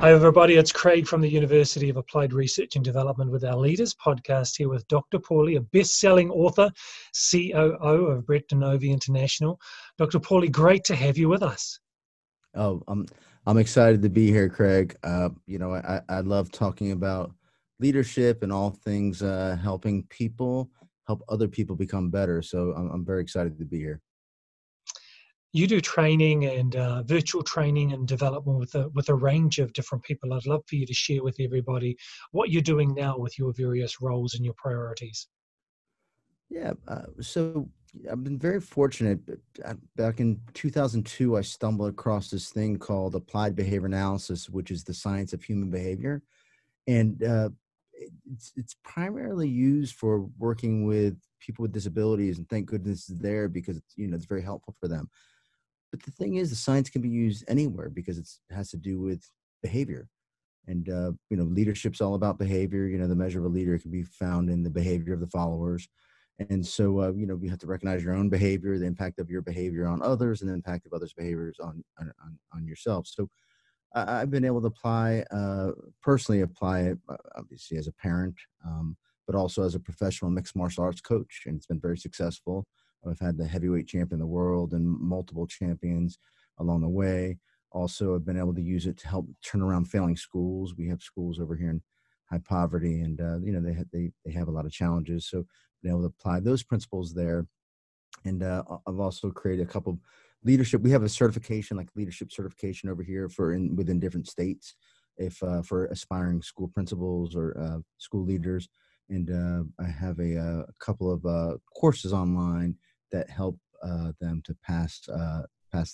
Hi everybody, it's Craig from the University of Applied Research and Development with our Leaders podcast, here with Dr. Pauly, a best-selling author, COO of Brett DeNovi International. Dr. Pauly, great to have you with us. Oh, I'm excited to be here, Craig. I love talking about leadership and all things helping people, help other people become better. So I'm very excited to be here. You do training and virtual training and development with a range of different people. I'd love for you to share with everybody what you're doing now with your various roles and your priorities. Yeah, so I've been very fortunate. Back in 2002, I stumbled across this thing called Applied Behavior Analysis, which is the science of human behavior. And it's primarily used for working with people with disabilities, and thank goodness it's there because, you know, it's very helpful for them. But the thing is, the science can be used anywhere because it has to do with behavior. And, leadership's all about behavior. You know, the measure of a leader can be found in the behavior of the followers. And so, you have to recognize your own behavior, the impact of your behavior on others, and the impact of others' behaviors on yourself. So I've been able to personally apply it, obviously, as a parent, but also as a professional mixed martial arts coach. And it's been very successful. I've had the heavyweight champion of the world and multiple champions along the way. Also, I've been able to use it to help turn around failing schools. We have schools over here in high poverty, and they have a lot of challenges. So I've been able to apply those principles there. And I've also created a couple of leadership. We have a certification, like leadership certification over here within different states, for aspiring school principals or school leaders. And I have a couple of courses online that help them to pass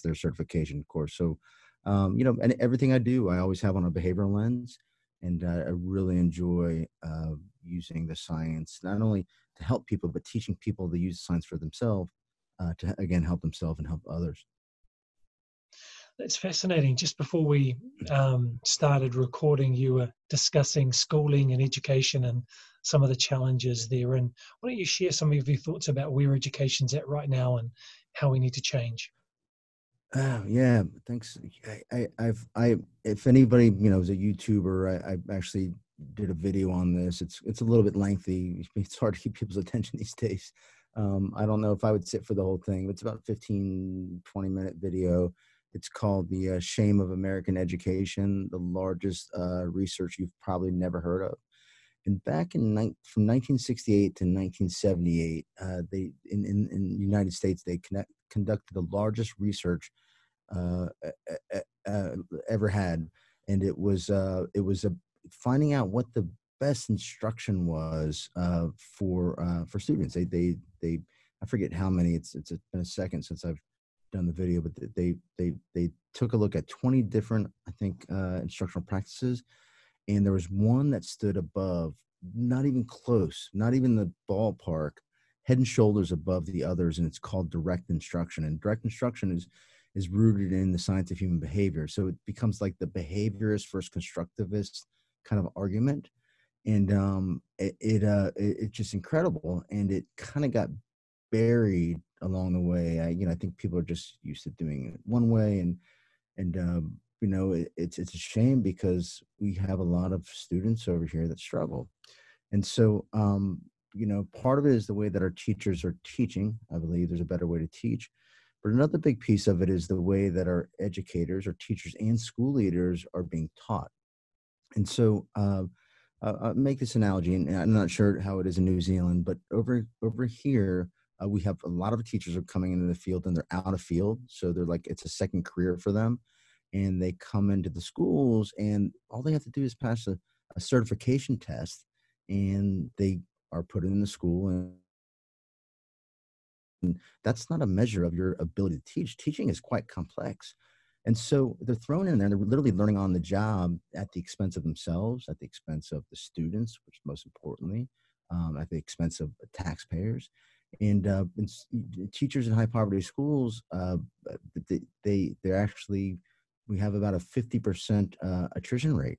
their certification course. So, and everything I do, I always have on a behavioral lens. And I really enjoy using the science, not only to help people, but teaching people to use the science for themselves to, again, help themselves and help others. That's fascinating. Just before we started recording, you were discussing schooling and education and some of the challenges there. And why don't you share some of your thoughts about where education's at right now and how we need to change? Oh, yeah, thanks. If anybody, is a YouTuber, I actually did a video on this. It's a little bit lengthy. It's hard to keep people's attention these days. I don't know if I would sit for the whole thing, but it's about 15, 20-minute video. It's called The Shame of American Education, the largest research you've probably never heard of. And back from 1968 to 1978, they in the United States, they conducted the largest research ever had. And it was finding out what the best instruction was for students. They I forget how many, it's been a second since I've done the video, but they took a look at 20 different, I think, instructional practices. And there was one that stood above, not even close, not even the ballpark, head and shoulders above the others. And it's called direct instruction. And direct instruction is rooted in the science of human behavior. So it becomes like the behaviorist versus constructivist kind of argument. And it's just incredible. And it kind of got buried along the way. I think people are just used to doing it one way. It's a shame because we have a lot of students over here that struggle. And so, part of it is the way that our teachers are teaching. I believe there's a better way to teach. But another big piece of it is the way that our educators, our teachers, and school leaders are being taught. And so I'll make this analogy, and I'm not sure how it is in New Zealand, but over here, we have a lot of teachers are coming into the field and they're out of field. So they're like, it's a second career for them. And they come into the schools and all they have to do is pass a certification test, and they are put in the school. And that's not a measure of your ability to teach. Teaching is quite complex. And so they're thrown in there and they're literally learning on the job at the expense of themselves, at the expense of the students, which most importantly, at the expense of taxpayers. And teachers in high poverty schools, they're actually... we have about a 50% attrition rate,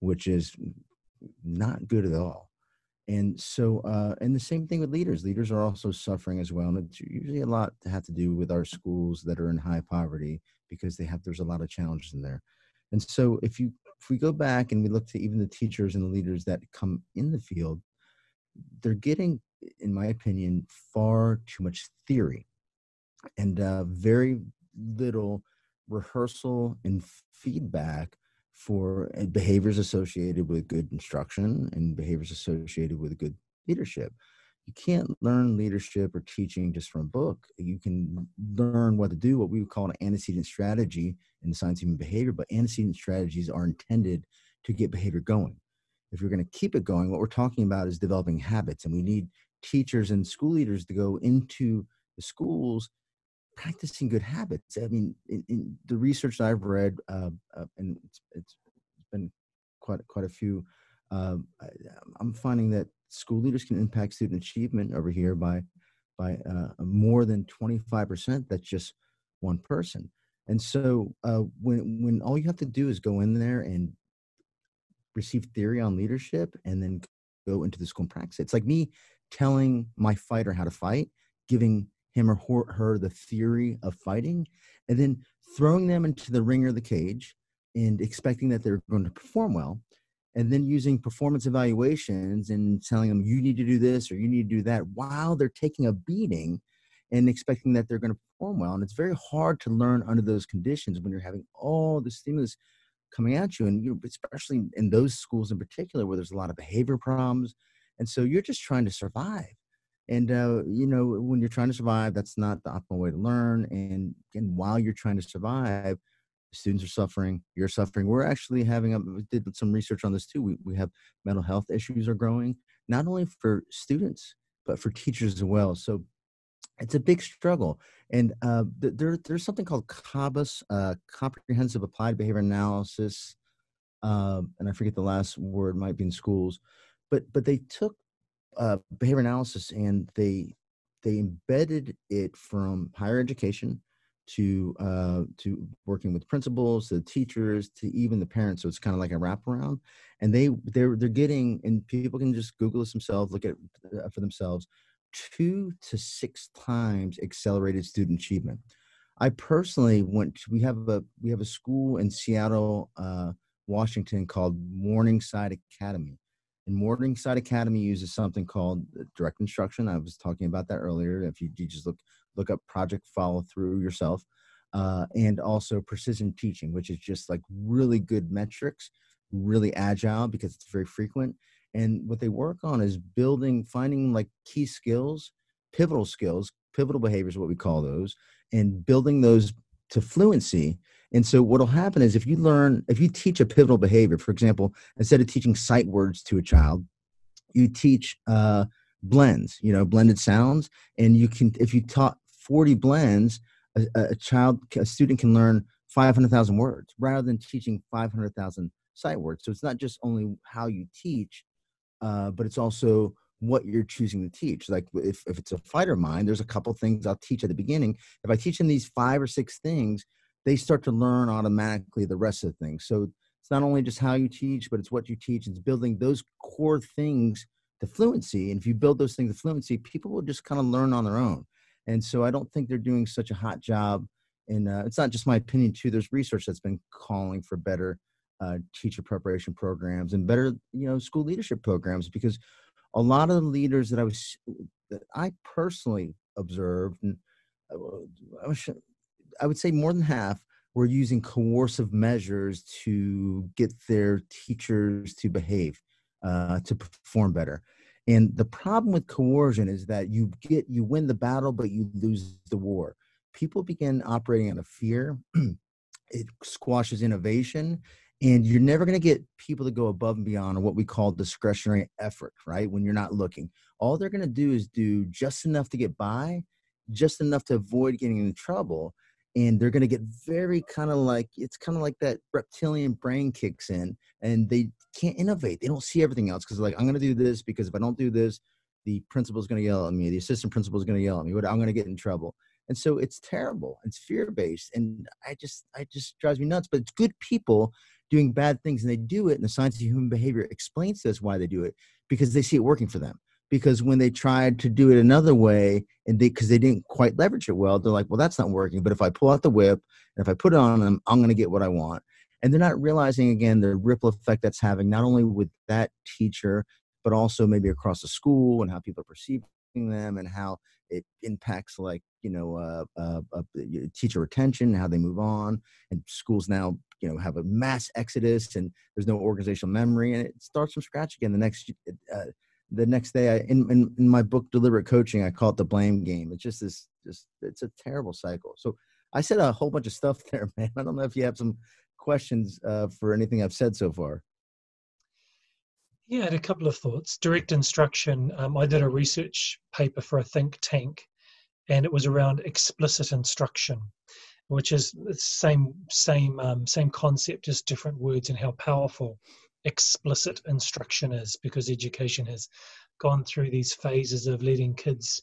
which is not good at all. And so, and the same thing with leaders. Leaders are also suffering as well. And it's usually a lot to have to do with our schools that are in high poverty because there's a lot of challenges in there. And so if you if we go back and we look to even the teachers and the leaders that come in the field, they're getting, in my opinion, far too much theory and very little rehearsal and feedback for behaviors associated with good instruction and behaviors associated with good leadership. You can't learn leadership or teaching just from a book. You can learn what to do, what we would call an antecedent strategy in the science of human behavior, but antecedent strategies are intended to get behavior going. If you're going to keep it going, what we're talking about is developing habits, and we need teachers and school leaders to go into the schools practicing good habits. I mean, in the research that I've read, and it's been quite a few, I'm finding that school leaders can impact student achievement over here by more than 25%. That's just one person. And so when all you have to do is go in there and receive theory on leadership and then go into the school and practice it. It's like me telling my fighter how to fight, giving him or her the theory of fighting, and then throwing them into the ring or the cage and expecting that they're going to perform well, and then using performance evaluations and telling them you need to do this or you need to do that while they're taking a beating and expecting that they're going to perform well. And it's very hard to learn under those conditions when you're having all the stimulus coming at you, and especially in those schools in particular where there's a lot of behavior problems. And so you're just trying to survive. And, you know, when you're trying to survive, that's not the optimal way to learn. And while you're trying to survive, students are suffering, you're suffering. We're actually having, we did some research on this too. We have mental health issues are growing, not only for students, but for teachers as well. So it's a big struggle. And there's something called CABAS, Comprehensive Applied Behavior Analysis. And I forget the last word, might be in schools, but they took behavior analysis and they embedded it from higher education to working with principals, to teachers, to even the parents. So it's kind of like a wraparound, and they're getting, and people can just Google this themselves, look at it for themselves, 2 to 6 times accelerated student achievement. I personally we have a school in Seattle, Washington called Morningside Academy. And Morningside Academy uses something called direct instruction. I was talking about that earlier. If you just look up Project Follow Through yourself, and also precision teaching, which is just like really good metrics, really agile because it's very frequent. And what they work on is finding like key skills, pivotal behaviors, what we call those, and building those to fluency. And so what'll happen is if you teach a pivotal behavior, for example, instead of teaching sight words to a child, you teach blends, blended sounds. And if you taught 40 blends, a student can learn 500,000 words rather than teaching 500,000 sight words. So it's not just only how you teach, but it's also what you're choosing to teach. Like if it's a fighter mind, there's a couple things I'll teach at the beginning. If I teach them these 5 or 6 things, they start to learn automatically the rest of the things. So it's not only just how you teach, but it's what you teach. It's building those core things to fluency. And if you build those things to fluency, people will just kind of learn on their own. And so I don't think they're doing such a hot job. And it's not just my opinion too. There's research that's been calling for better teacher preparation programs and better, school leadership programs, because a lot of the leaders that I personally observed, and I would say more than half, were using coercive measures to get their teachers to behave, to perform better. And the problem with coercion is that you win the battle, but you lose the war. People begin operating out of fear. It squashes innovation, and you're never going to get people to go above and beyond, or what we call discretionary effort, right? When you're not looking, all they're going to do is do just enough to get by, just enough to avoid getting into trouble. And they're going to get very kind of like that reptilian brain kicks in, and they can't innovate. They don't see everything else because they're like, I'm going to do this because if I don't do this, the principal's going to yell at me. The assistant principal's going to yell at me. I'm going to get in trouble. And so it's terrible. It's fear-based. And I just drives me nuts. But it's good people doing bad things, and they do it. And the science of human behavior explains to us why they do it, because they see it working for them. Because when they tried to do it another way, and because they didn't quite leverage it well, they're like, well, that's not working. But if I pull out the whip and if I put it on them, I'm going to get what I want. And they're not realizing, again, the ripple effect that's having not only with that teacher, but also maybe across the school and how people are perceiving them and how it impacts, like, you know, teacher retention, how they move on. And schools now, you know, have a mass exodus and there's no organizational memory, and it starts from scratch again the next day. In my book, Deliberate Coaching, I call it the blame game. It's just this, it's a terrible cycle. So I said a whole bunch of stuff there, man. I don't know if you have some questions for anything I've said so far. Yeah, I had a couple of thoughts. Direct instruction. I did a research paper for a think tank, and it was around explicit instruction, which is the same concept, just different words, and how powerful explicit instruction is, because education has gone through these phases of letting kids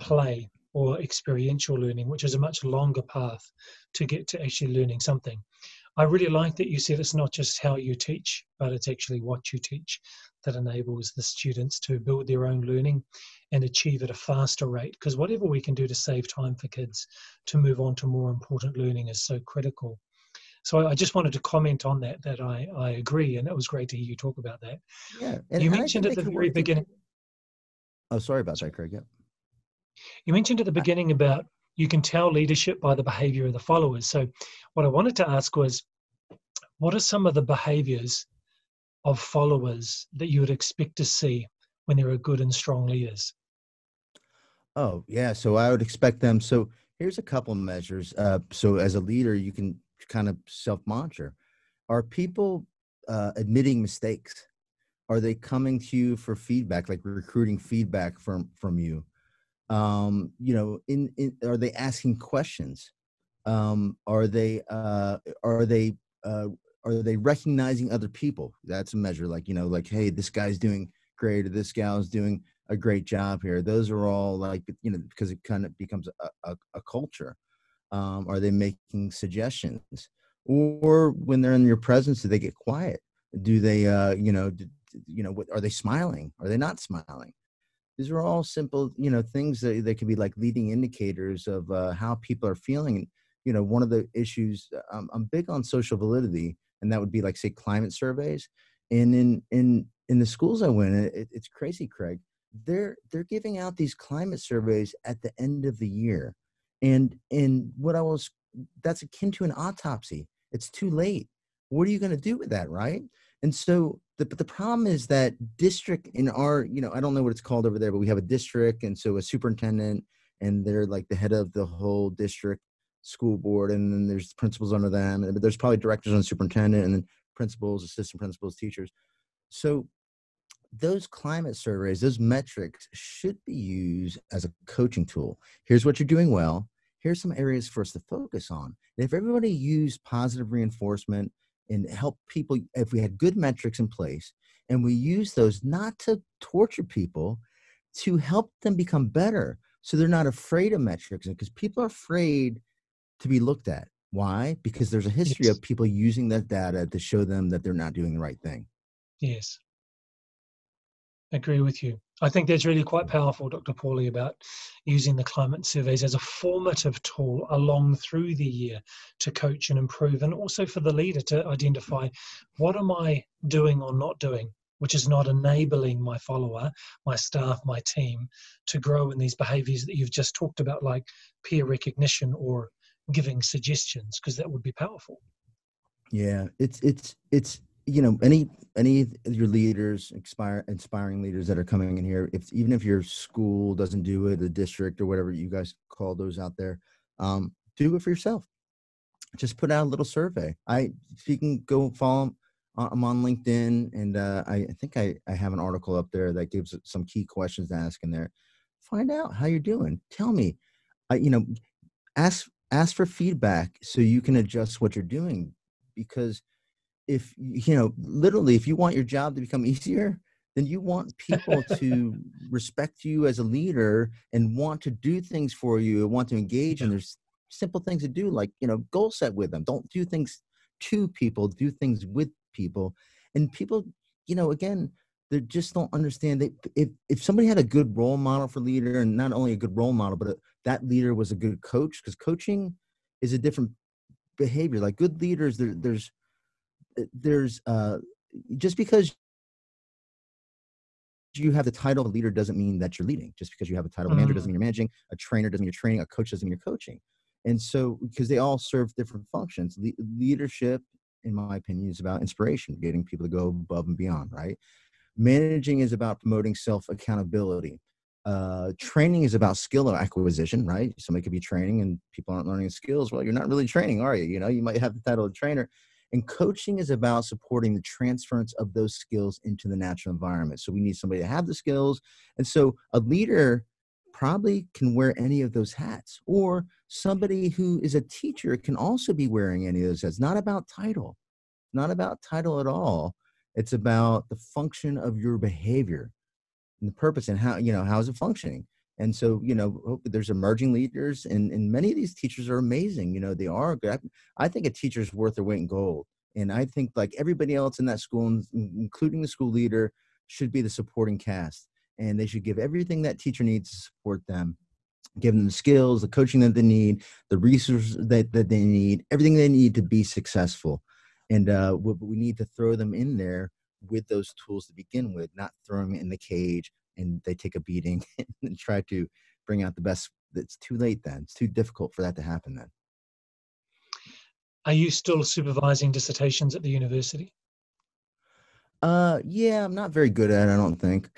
play or experiential learning, which is a much longer path to get to actually learning something. I really like that you said it's not just how you teach, but it's actually what you teach that enables the students to build their own learning and achieve at a faster rate. Because whatever we can do to save time for kids to move on to more important learning is so critical. So I just wanted to comment on that, that I agree, and it was great to hear you talk about that. Yeah, and you mentioned at the very beginning. Oh, sorry about that, Craig. Yeah. You mentioned at the beginning about you can tell leadership by the behavior of the followers. So what I wanted to ask was, what are some of the behaviors of followers that you would expect to see when there are good and strong leaders? Oh, yeah. So I would expect them. So here's a couple of measures. So as a leader, you can kind of self-monitor. Are people admitting mistakes? Are they coming to you for feedback, like recruiting feedback from you? You know, are they asking questions? Are they recognizing other people? That's a measure, like, you know, like, hey, this guy's doing great, or this gal's doing a great job here. Those are all, like, you know, because it kind of becomes a culture. Are they making suggestions? Or when they're in your presence, do they get quiet? Do they, are they smiling? Are they not smiling? These are all simple, you know, things that can be like leading indicators of how people are feeling. And, you know, one of the issues, I'm big on social validity, and that would be like, say, climate surveys. And in the schools I went, it's crazy, Craig. They're giving out these climate surveys at the end of the year, and that's akin to an autopsy. It's too late. What are you going to do with that, right? And so. But the problem is that district in our, you know, I don't know what it's called over there, but we have a district, and so a superintendent, and they're like the head of the whole district school board, and then there's principals under them, but there's probably directors on superintendent, and then principals, assistant principals, teachers. So those climate surveys, those metrics should be used as a coaching tool. Here's what you're doing well. Here's some areas for us to focus on. And if everybody used positive reinforcement, and help people, if we had good metrics in place and we use those not to torture people, to help them become better, so they're not afraid of metrics. And because people are afraid to be looked at. Why? Because there's a history of people using that data to show them that they're not doing the right thing. Yes. Agree with you. I think that's really quite powerful, Dr. Pauly, about using the climate surveys as a formative tool along through the year to coach and improve, and also for the leader to identify, what am I doing or not doing, which is not enabling my follower, my staff, my team to grow in these behaviors that you've just talked about, like peer recognition or giving suggestions, because that would be powerful. Yeah, it's you know, any of your leaders, inspiring leaders that are coming in here, even if your school doesn't do it, the district or whatever you guys call those out there, do it for yourself. Just put out a little survey. If you can go follow, I'm on LinkedIn, and I think I have an article up there that gives some key questions to ask in there. Find out how you're doing. Tell me, ask for feedback so you can adjust what you're doing, because if, you know, literally, if you want your job to become easier, then you want people to respect you as a leader and want to do things for you and want to engage. And there's simple things to do, like, you know, goal set with them. Don't do things to people, do things with people. And people, you know, again, they just don't understand that if somebody had a good role model for leader, and not only a good role model, but that leader was a good coach, because coaching is a different behavior. Like good leaders, there's there's just because you have the title of a leader doesn't mean that you're leading. Just because you have a title of manager doesn't mean you're managing. A trainer doesn't mean you're training. A coach doesn't mean you're coaching. And so, because they all serve different functions. Leadership, in my opinion, is about inspiration, getting people to go above and beyond, right? Managing is about promoting self-accountability. Training is about skill acquisition, right? Somebody could be training and people aren't learning skills. Well, you're not really training, are you? You know, you might have the title of trainer. And coaching is about supporting the transference of those skills into the natural environment. So we need somebody to have the skills. And so a leader probably can wear any of those hats, or somebody who is a teacher can also be wearing any of those hats. Not about title, not about title at all. It's about the function of your behavior and the purpose and how, you know, how is it functioning? And so, you know, hopefully there's emerging leaders, and many of these teachers are amazing. You know, they are good. I think a teacher's worth their weight in gold. And I think like everybody else in that school, including the school leader, should be the supporting cast. And they should give everything that teacher needs to support them, give them the skills, the coaching that they need, the resources that they need, everything they need to be successful. And we need to throw them in there with those tools to begin with, not throw them in the cage and they take a beating and try to bring out the best. It's too late then. It's too difficult for that to happen then. Are you still supervising dissertations at the university? Yeah, I'm not very good at it, I don't think.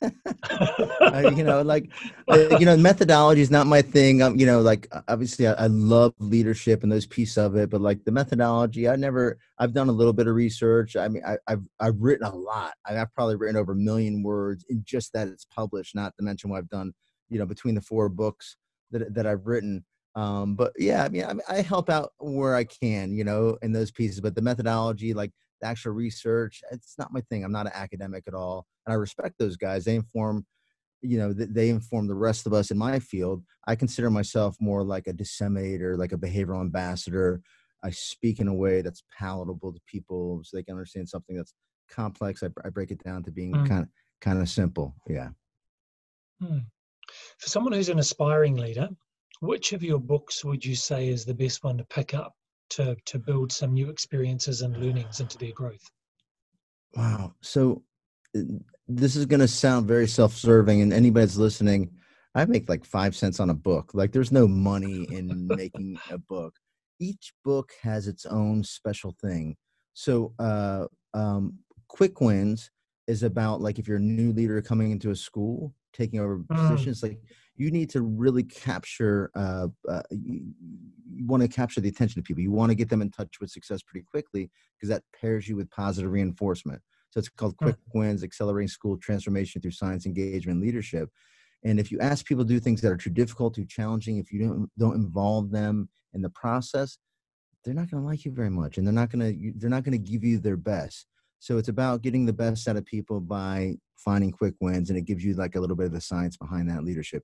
You know, like, you know, methodology is not my thing. You know, like, obviously I love leadership and those pieces of it, but like the methodology, I've done a little bit of research. I mean, I've written a lot. I've probably written over 1 million words in just that it's published, not to mention what I've done, you know, between the 4 books that I've written. But yeah, I mean, I help out where I can, you know, in those pieces, but the methodology, like, the actual research, it's not my thing. I'm not an academic at all. And I respect those guys. They inform, you know, they inform the rest of us in my field. I consider myself more like a disseminator, like a behavioral ambassador. I speak in a way that's palatable to people so they can understand something that's complex. I break it down to being kind of simple. Yeah. For someone who's an aspiring leader, which of your books would you say is the best one to pick up to build some new experiences and learnings into their growth? Wow. So this is going to sound very self-serving, and anybody's listening, I make like 5 cents on a book. Like, there's no money in making a book. Each book has its own special thing. So Quick Wins is about, like, if you're a new leader coming into a school, taking over positions, like, you need to really capture, you want to capture the attention of people. You want to get them in touch with success pretty quickly, because that pairs you with positive reinforcement. So it's called Quick Wins, Accelerating School Transformation Through Science, Engagement, and Leadership. And if you ask people to do things that are too difficult, too challenging, if you don't involve them in the process, they're not going to like you very much, and they're not going to give you their best. So it's about getting the best out of people by finding quick wins, and it gives you like a little bit of the science behind that leadership.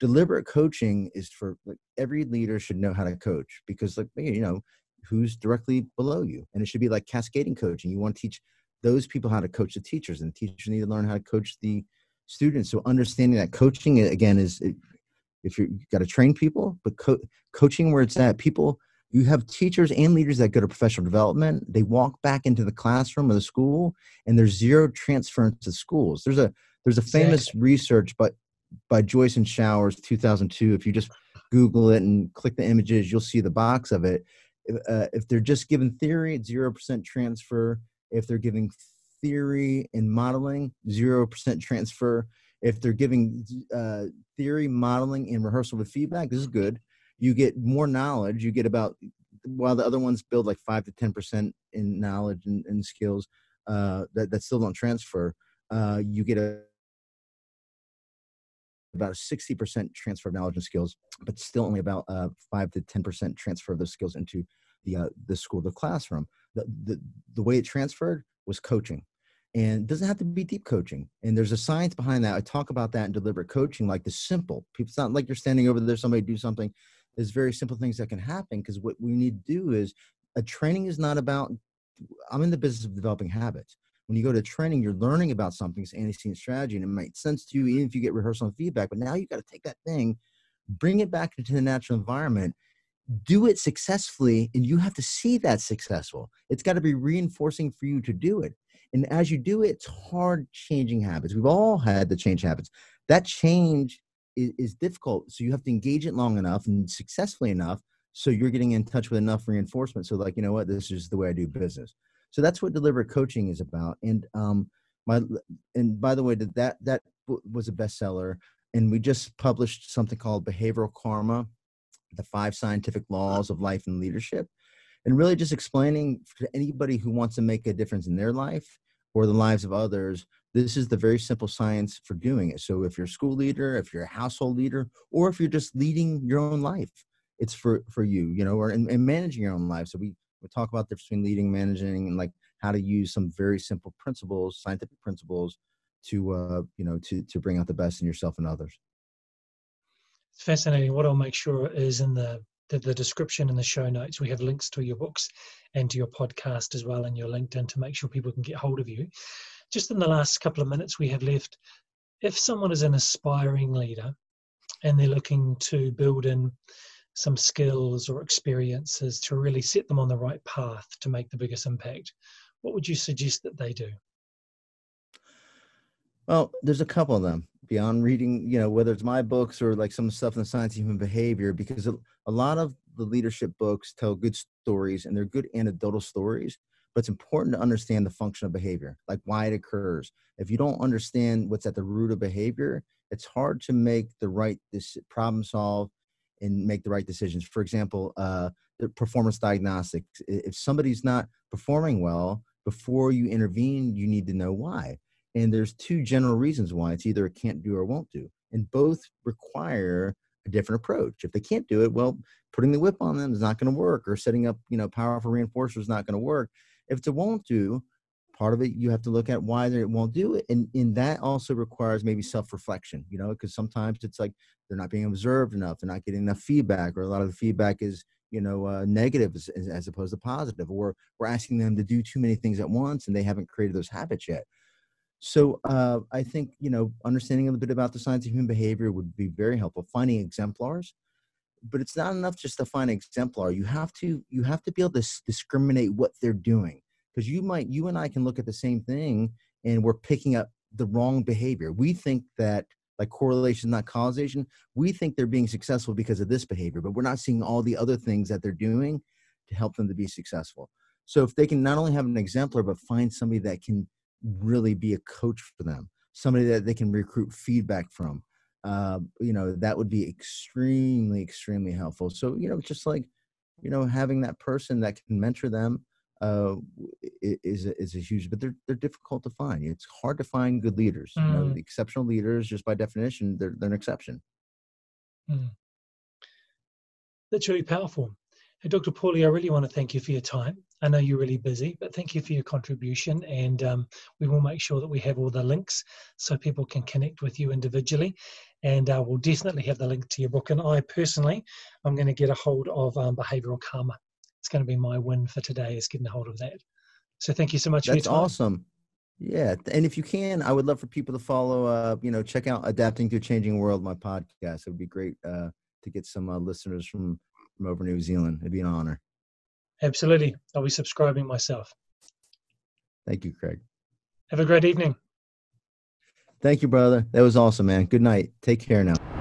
Deliberate coaching is for, like, every leader should know how to coach, because, like, you know, who's directly below you, and it should be like cascading coaching. You want to teach those people how to coach the teachers, and the teachers need to learn how to coach the students. So understanding that coaching, again, is if you've got to train people, but coaching where it's at, people. You have teachers and leaders that go to professional development. They walk back into the classroom or the school, and there's zero transference to schools. There's a famous research by Joyce and Showers, 2002. If you just Google it and click the images, you'll see the box of it. If they're just given theory, it's 0% transfer. If they're giving theory and modeling, 0% transfer. If they're giving theory, modeling, and rehearsal with feedback, this is good. You get more knowledge. You get about, while the other ones build like 5 to 10% in knowledge and skills that still don't transfer, you get about a 60% transfer of knowledge and skills, but still only about 5 to 10% transfer of those skills into the school, the classroom. The way it transferred was coaching. And it doesn't have to be deep coaching. And there's a science behind that. I talk about that in deliberate coaching, like the simple. It's not like you're standing over there, somebody do something. There's very simple things that can happen, because what we need to do is, a training is not about, I'm in the business of developing habits. When you go to training, you're learning about something. It's antecedent strategy, and it makes sense to you, even if you get rehearsal and feedback. But now you've got to take that thing, bring it back into the natural environment, do it successfully, and you have to see that successful. It's got to be reinforcing for you to do it. And as you do it, it's hard changing habits. We've all had to change habits. That change is difficult. So you have to engage it long enough and successfully enough. So you're getting in touch with enough reinforcement. So like, you know what, this is the way I do business. So that's what deliberate coaching is about. And by the way, that was a bestseller. And we just published something called Behavioral Karma, the 5 scientific laws of life and leadership. And really just explaining to anybody who wants to make a difference in their life or the lives of others, this is the very simple science for doing it. So if you're a school leader, if you're a household leader, or if you're just leading your own life, it's for you, you know, or and managing your own life. So we talk about the difference between leading, managing, and like how to use some very simple principles, scientific principles to, you know, to bring out the best in yourself and others. It's fascinating. What I'll make sure is in the description and the show notes, we have links to your books and to your podcast as well, and your LinkedIn, to make sure people can get hold of you. Just in the last couple of minutes we have left, if someone is an aspiring leader and they're looking to build in some skills or experiences to really set them on the right path to make the biggest impact, what would you suggest that they do? Well, there's a couple of them beyond reading, you know, whether it's my books or like some stuff in the science of human behavior, because a lot of the leadership books tell good stories and they're good anecdotal stories, but it's important to understand the function of behavior, like why it occurs. If you don't understand what's at the root of behavior, it's hard to make the right problem solve and make the right decisions. For example, the performance diagnostics. If somebody's not performing well, before you intervene, you need to know why. And there's 2 general reasons why. It's either it can't do or won't do. And both require a different approach. If they can't do it, well, putting the whip on them is not going to work, or setting up, you know, powerful reinforcers is not going to work. If it's a won't do, part of it, you have to look at why they won't do it. And that also requires maybe self-reflection, you know, because sometimes it's like they're not being observed enough. They're not getting enough feedback, or a lot of the feedback is, you know, negative as opposed to positive, or we're asking them to do too many things at once and they haven't created those habits yet. So I think, you know, understanding a little bit about the science of human behavior would be very helpful. Finding exemplars, but it's not enough just to find an exemplar. You have to be able to discriminate what they're doing, because you and I can look at the same thing and we're picking up the wrong behavior. We think that like correlation, not causation. We think they're being successful because of this behavior, but we're not seeing all the other things that they're doing to help them to be successful. So if they can not only have an exemplar, but find somebody that can really be a coach for them, somebody that they can recruit feedback from, you know, that would be extremely, extremely helpful. So, you know, just like, you know, having that person that can mentor them is a huge, but they're difficult to find. It's hard to find good leaders. You know, the exceptional leaders, just by definition, they're an exception. That's really powerful. Hey, Dr. Pauly, I really want to thank you for your time. I know you're really busy, but thank you for your contribution, and we will make sure that we have all the links so people can connect with you individually, and we'll definitely have the link to your book. And I personally, I'm going to get a hold of Behavioral Karma. It's going to be my win for today, is getting a hold of that. So thank you so much. That's for your time. Awesome. Yeah, and if you can, I would love for people to follow up, you know, check out Adapting to a Changing World, my podcast. It would be great to get some listeners from over New Zealand. It'd be an honor. Absolutely. I'll be subscribing myself. Thank you, Craig. Have a great evening. Thank you, brother. That was awesome, man. Good night. Take care now.